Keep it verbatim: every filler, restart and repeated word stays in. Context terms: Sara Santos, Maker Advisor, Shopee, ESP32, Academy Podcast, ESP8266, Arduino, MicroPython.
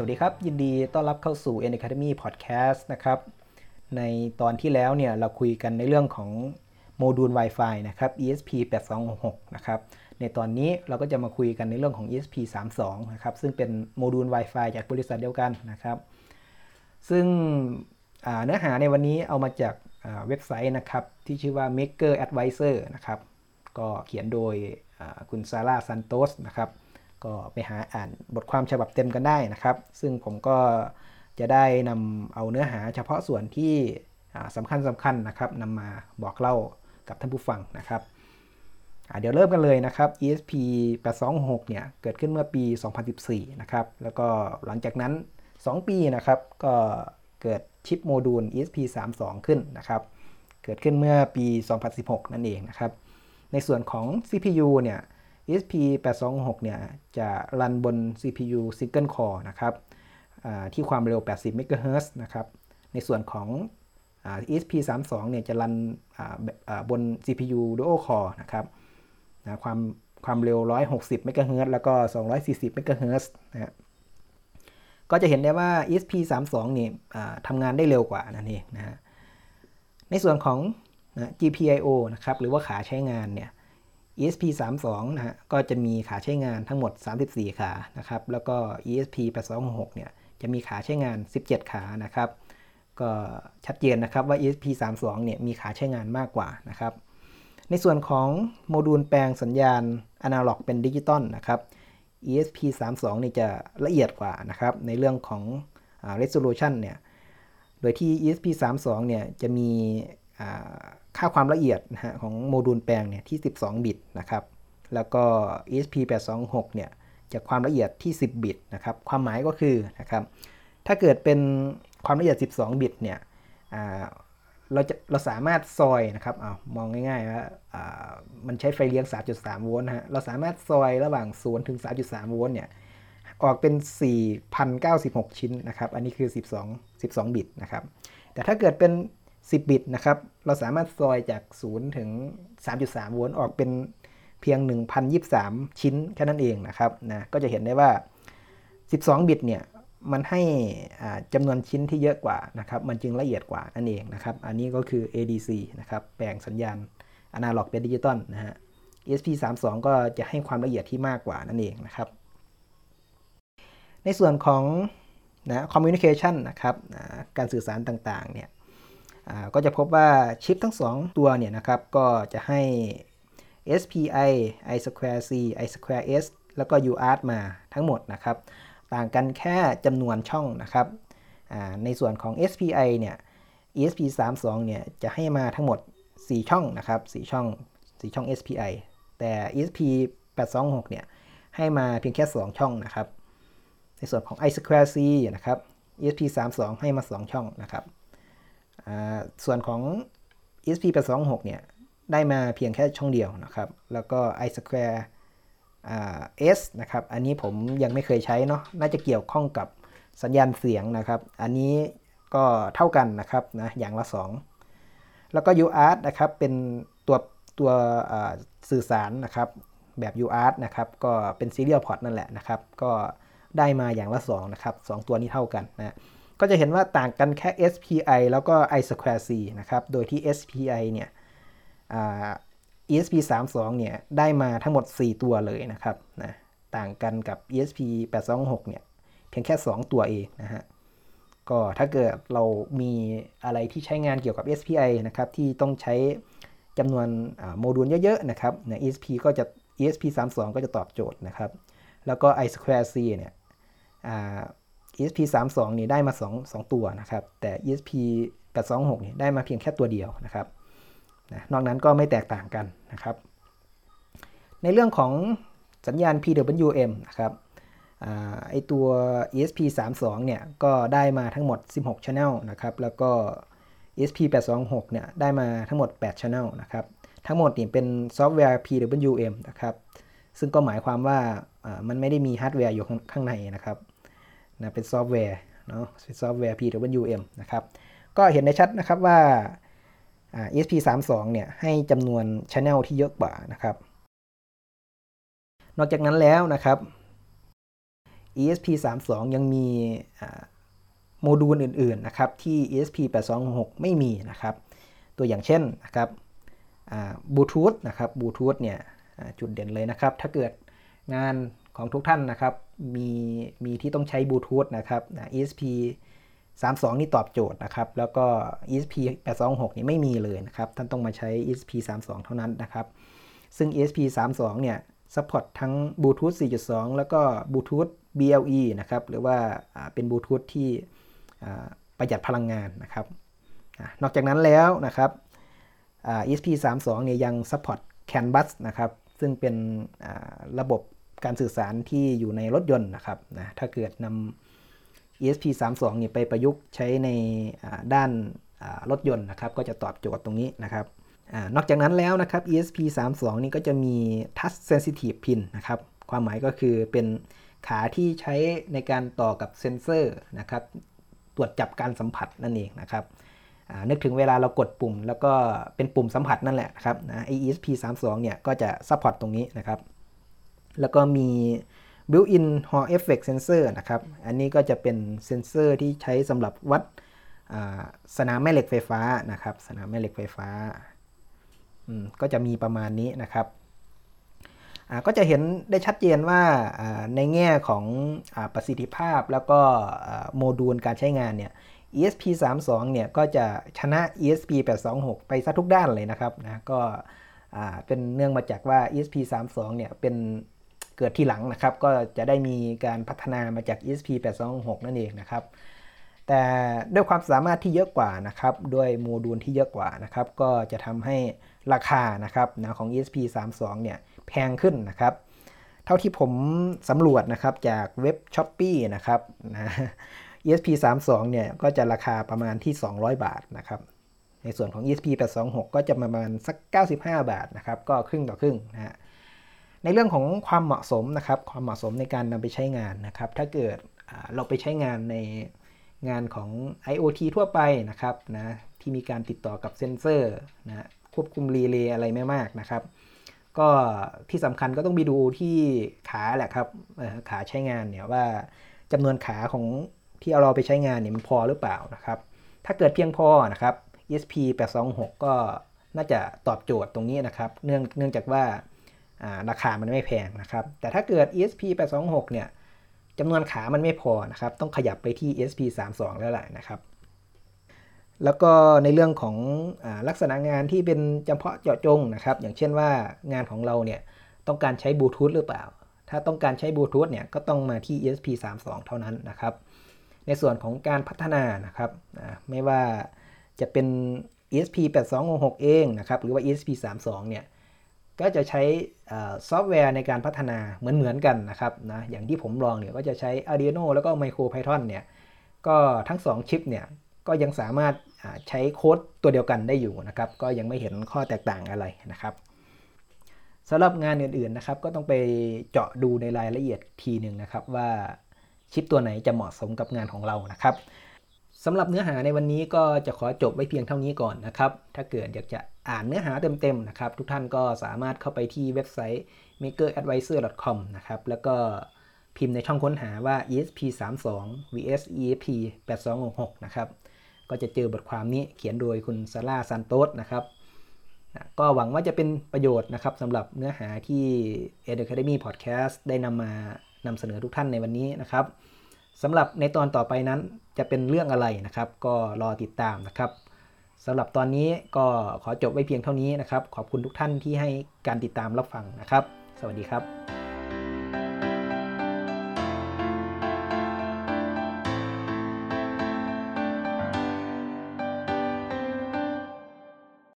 สวัสดีครับยินดีต้อนรับเข้าสู่ Academy Podcast นะครับในตอนที่แล้วเนี่ยเราคุยกันในเรื่องของโมดูล Wi-Fi นะครับ อี เอส พี แปดสองหกหก นะครับในตอนนี้เราก็จะมาคุยกันในเรื่องของ อี เอส พี สามสิบสอง นะครับซึ่งเป็นโมดูล Wi-Fi จากบริษัทเดียวกันนะครับซึ่งเนื้อหาในวันนี้เอามาจากเว็บไซต์นะครับที่ชื่อว่า Maker Advisor นะครับก็เขียนโดยคุณซาร่าซันโตสนะครับก็ไปหาอ่านบทความฉบับเต็มกันได้นะครับซึ่งผมก็จะได้นำเอาเนื้อหาเฉพาะส่วนที่สำคัญสำคัญนะครับนำมาบอกเล่ากับท่านผู้ฟังนะครับเดี๋ยวเริ่มกันเลยนะครับ อี เอส พี แปดสองหก เนี่ยเกิดขึ้นเมื่อปีสองพันสิบสี่นะครับแล้วก็หลังจากนั้นสองปีนะครับก็เกิดชิปโมดูล อี เอส พี สามสิบสอง ขึ้นนะครับเกิดขึ้นเมื่อปีสองพันสิบหกนั่นเองนะครับในส่วนของ ซี พี ยู เนี่ย อี เอส พี แปดสองหก เนี่ยจะรันบน ซี พี ยู Single Core นะครับที่ความเร็วแปดสิบเมกะเฮิรตซ์ นะครับในส่วนของ อี เอส พี สามสิบสอง เนี่ยจะรันบน ซี พี ยู Dual Core นะครับนะความความเร็วหนึ่งร้อยหกสิบเมกะเฮิรตซ์ แล้วก็สองร้อยสี่สิบเมกะเฮิรตซ์ นะฮะก็จะเห็นได้ว่า อี เอส พี สามสิบสอง นี่ทำงานได้เร็วกว่านั่นเองนะฮะในส่วนของนะ จี พี ไอ โอ นะครับหรือว่าขาใช้งานเนี่ย อี เอส พี สามสิบสอง นะฮะก็จะมีขาใช้งานทั้งหมดสามสิบสี่ขานะครับแล้วก็ อี เอส พี แปดสองหก เนี่ยจะมีขาใช้งานสิบเจ็ดขานะครับก็ชัดเจนนะครับว่า อี เอส พี สามสิบสอง เนี่ยมีขาใช้งานมากกว่านะครับในส่วนของโมดูลแปลงสัญญาณอนาล็อกเป็นดิจิตอลนะครับ อี เอส พี สามสิบสอง นี่จะละเอียดกว่านะครับในเรื่องของ resolution เนี่ยโดยที่ อี เอส พี สามสิบสอง เนี่ยจะมีค่าความละเอียดนะฮะของโมดูลแปลงเนี่ยที่สิบสองบิตนะครับแล้วก็ อี เอส พี แปดสองหก เนี่ยจะความละเอียดที่สิบบิตนะครับความหมายก็คือนะครับถ้าเกิดเป็นความละเอียดสิบสองบิตเนี่ยเราจะเราสามารถซอยนะครับอ้าวมองง่ายๆว่ามันใช้ไฟเลี้ยง สามจุดสามโวลต์นะฮะเราสามารถซอยระหว่างศูนย์ถึง สามจุดสามโวลต์เนี่ยออกเป็น สี่พันเก้าสิบหกชิ้นนะครับอันนี้คือสิบสองบิตนะครับแต่ถ้าเกิดเป็นสิบบิตนะครับเราสามารถซอยจากศูนย์ถึง สามจุดสามโวลต์ออกเป็นเพียง หนึ่งพันยี่สิบสามชิ้นแค่นั้นเองนะครับนะก็จะเห็นได้ว่าสิบสองบิตเนี่ยมันให้จำนวนชิ้นที่เยอะกว่านะครับมันจึงละเอียดกว่านั่นเองนะครับอันนี้ก็คือ เอ ดี ซี นะครับแปลงสัญญาณอนาล็อกเป็นดิจิตอลนะฮะ อี เอส พี สามสิบสอง ก็จะให้ความละเอียดที่มากกว่านั่นเองนะครับในส่วนของนะ communication นะครับการสื่อสารต่างๆเนี่ยก็จะพบว่าชิปทั้งสองตัวเนี่ยนะครับก็จะให้ เอส พี ไอ ไอ สแควร์ ซี ไอ สแควร์ เอส แล้วก็ ยู อาร์ ที มาทั้งหมดนะครับต่างกันแค่จำนวนช่องนะครับในส่วนของ เอส พี ไอ เนี่ย อี เอส พี สามสิบสอง เนี่ยจะให้มาทั้งหมดสี่ช่องนะครับสี่ช่องสี่ช่อง เอส พี ไอ แต่ อี เอส พี แปดสองหก เนี่ยให้มาเพียงแค่สองช่องนะครับในส่วนของ ไอ สแควร์ ซี นะครับ อี เอส พี สามสิบสอง ให้มาสองช่องนะครับส่วนของ อี เอส พี แปดสองหก เนี่ยได้มาเพียงแค่ช่องเดียวนะครับแล้วก็ ไอ สแควร์ เอส นะครับอันนี้ผมยังไม่เคยใช้เนาะน่าจะเกี่ยวข้องกับสัญญาณเสียงนะครับอันนี้ก็เท่ากันนะครับนะอย่างละสองแล้วก็ ยู อาร์ ที นะครับเป็นตัวตัวสื่อสารนะครับแบบ ยู อาร์ ที นะครับก็เป็น Serial Port นั่นแหละนะครับก็ได้มาอย่างละสองนะครับสองตัวนี้เท่ากันนะก็จะเห็นว่าต่างกันแค่ เอส พี ไอ แล้วก็ ไอ สแควร์ ซี นะครับโดยที่ เอส พี ไอ เนี่ย อี เอส พี สามสิบสอง เนี่ยได้มาทั้งหมดสี่ตัวเลยนะครับนะต่างกันกับ อี เอส พี แปดสองหก เนี่ยเพียงแค่สองตัวเองนะฮะก็ถ้าเกิดเรามีอะไรที่ใช้งานเกี่ยวกับ เอส พี ไอ นะครับที่ต้องใช้จำนวนโมดูลเยอะๆนะครับนะ อี เอส พี ก็จะ อี เอส พี สามสิบสอง ก็จะตอบโจทย์นะครับแล้วก็ ไอ สแควร์ ซี เนี่ยอี เอส พี สามสิบสอง นี่ได้มาสองตัวนะครับแต่ อี เอส พี แปดสองหก นี่ได้มาเพียงแค่ตัวเดียวนะครับนะนอกนั้นก็ไม่แตกต่างกันนะครับในเรื่องของสัญญาณ พี ดับเบิลยู เอ็ม นะครับอ่าไอตัว อี เอส พี สามสิบสอง เนี่ยก็ได้มาทั้งหมดสิบหก channel นะครับแล้วก็ อี เอส พี แปดสองหก เนี่ยได้มาทั้งหมดแปด channel นะครับทั้งหมดนี่เป็นซอฟต์แวร์ พี ดับเบิลยู เอ็ม นะครับซึ่งก็หมายความว่ามันไม่ได้มีฮาร์ดแวร์อยู่ข้างในนะครับนะเป็นซอฟต์แวร์เนาะเป็นซอฟต์แวร์ พี ดับเบิลยู เอ็ม นะครับก็เห็นได้ชัดนะครับว่า อี เอส พี สามสิบสอง เนี่ยให้จำนวน channel ที่เยอะกว่านะครับนอกจากนั้นแล้วนะครับ อี เอส พี สามสิบสอง ยังมีโมดูลอื่นๆนะครับที่ อี เอส พี แปดสองหกหก ไม่มีนะครับตัวอย่างเช่นนะครับบลูทูธนะครับบลูทูธเนี่ยจุดเด่นเลยนะครับถ้าเกิดงานของทุกท่านนะครับมีมีที่ต้องใช้บลูทูธนะครับ อี เอส พี สามสิบสอง นี่ตอบโจทย์นะครับแล้วก็ อี เอส พี แปดสองหก นี่ไม่มีเลยนะครับท่านต้องมาใช้ อี เอส พี สามสิบสอง เท่านั้นนะครับซึ่ง อี เอส พี สามสิบสอง เนี่ยซัพพอร์ตทั้ง Bluetooth สี่จุดสอง แล้วก็ Bluetooth บี แอล อี นะครับหรือว่าเป็น Bluetooth ที่ประหยัดพลังงานนะครับนอกจากนั้นแล้วนะครับ อี เอส พี สามสิบสอง เนี่ยยังซัพพอร์ต CAN Bus นะครับซึ่งเป็นระบบการสื่อสารที่อยู่ในรถยนต์นะครับนะถ้าเกิดนำ อี เอส พี สามสิบสอง เนี่ยไปประยุกต์ใช้ในด้านรถยนต์นะครับก็จะตอบโจทย์ตรงนี้นะครับนอกจากนั้นแล้วนะครับ อี เอส พี สามสิบสอง นี่ก็จะมี Touch Sensitive Pin นะครับความหมายก็คือเป็นขาที่ใช้ในการต่อกับเซ็นเซอร์นะครับตรวจจับการสัมผัสนั่นเองนะครับนึกถึงเวลาเรากดปุ่มแล้วก็เป็นปุ่มสัมผัสนั่นแหละนะครับนะ อี เอส พี สามสิบสอง เนี่ยก็จะซัพพอร์ตตรงนี้นะครับแล้วก็มี Built-in Hall Effect Sensor นะครับอันนี้ก็จะเป็นเซ็นเซอร์ที่ใช้สำหรับวัดสนามแม่เหล็กไฟฟ้านะครับสนามแม่เหล็กไฟฟ้าก็จะมีประมาณนี้นะครับก็จะเห็นได้ชัดเจนว่าในแง่ของประสิทธิภาพแล้วก็โมดูลการใช้งานเนี่ย อี เอส พี สามสิบสอง เนี่ยก็จะชนะ อี เอส พี แปดสองหก ไปซะทุกด้านเลยนะครับนะก็เป็นเนื่องมาจากว่า อี เอส พี สามสิบสอง เนี่ยเป็นเกิดที่หลังนะครับก็จะได้มีการพัฒนามาจาก อี เอส พี แปดสองหก นั่นเองนะครับแต่ด้วยความสามารถที่เยอะกว่านะครับด้วยโมดูลที่เยอะกว่านะครับก็จะทำให้ราคานะครับนะของ อี เอส พี สามสิบสอง เนี่ยแพงขึ้นนะครับเท่าที่ผมสำรวจนะครับจากเว็บ Shopee นะครับนะ อี เอส พี สามสิบสอง เนี่ยก็จะราคาประมาณที่สองร้อยบาทนะครับในส่วนของ อี เอส พี แปดสองหก ก็จะประมาณสักเก้าสิบห้าบาทนะครับก็ครึ่งต่อครึ่งนะฮะในเรื่องของความเหมาะสมนะครับความเหมาะสมในการนำไปใช้งานนะครับถ้าเกิดเราไปใช้งานในงานของ ไอ โอ ที ทั่วไปนะครับนะที่มีการติดต่อกับเซ็นเซอร์นะควบคุมรีเลย์อะไรไม่มากนะครับก็ที่สำคัญก็ต้องไปดูที่ขาแหละครับขาใช้งานเนี่ยว่าจำนวนขาของที่เอาเราไปใช้งานเนี่ยมันพอหรือเปล่านะครับถ้าเกิดเพียงพอนะครับ อี เอส พี แปดสองหก ก็น่าจะตอบโจทย์ตรงนี้นะครับเนื่องเนื่องจากว่าราคามันไม่แพงนะครับแต่ถ้าเกิด อี เอส พี แปดสองหก เนี่ยจำนวนขามันไม่พอนะครับต้องขยับไปที่ อี เอส พี สามสิบสอง แล้วแหละนะครับแล้วก็ในเรื่องของลักษณะงานที่เป็นจำเพาะเจาะจงนะครับอย่างเช่นว่างานของเราเนี่ยต้องการใช้บลูทูธหรือเปล่าถ้าต้องการใช้บลูทูธเนี่ยก็ต้องมาที่ อี เอส พี สามสิบสอง เท่านั้นนะครับในส่วนของการพัฒนานะครับไม่ว่าจะเป็น อี เอส พี แปดสองหกหก เองนะครับหรือว่า อี เอส พี สามสิบสอง เนี่ยก็จะใช้ซอฟต์แวร์ในการพัฒนาเหมือนๆกันนะครับนะอย่างที่ผมลองเนี่ยก็จะใช้ Arduino แล้วก็ MicroPython เนี่ยก็ทั้งสองชิปเนี่ยก็ยังสามารถใช้โค้ดตัวเดียวกันได้อยู่นะครับก็ยังไม่เห็นข้อแตกต่างอะไรนะครับสำหรับงานอื่นๆนะครับก็ต้องไปเจาะดูในรายละเอียดทีหนึ่งนะครับว่าชิปตัวไหนจะเหมาะสมกับงานของเรานะครับสำหรับเนื้อหาในวันนี้ก็จะขอจบไว้เพียงเท่านี้ก่อนนะครับถ้าเกิดอยากจะอ่านเนื้อหาเต็มๆนะครับทุกท่านก็สามารถเข้าไปที่เว็บไซต์ maker advisor dot com นะครับแล้วก็พิมพ์ในช่องค้นหาว่า อี เอส พี สามสิบสอง vs อี เอส พี แปดสองหกหก นะครับก็จะเจอบทความนี้เขียนโดยคุณซาร่าซันโตสนะครับก็หวังว่าจะเป็นประโยชน์นะครับสำหรับเนื้อหาที่ Academy Podcast ได้นำมานำเสนอทุกท่านในวันนี้นะครับสำหรับในตอนต่อไปนั้นจะเป็นเรื่องอะไรนะครับก็รอติดตามนะครับสำหรับตอนนี้ก็ขอจบไว้เพียงเท่านี้นะครับขอบคุณทุกท่านที่ให้การติดตามรับฟังนะครับสวัสดีครับ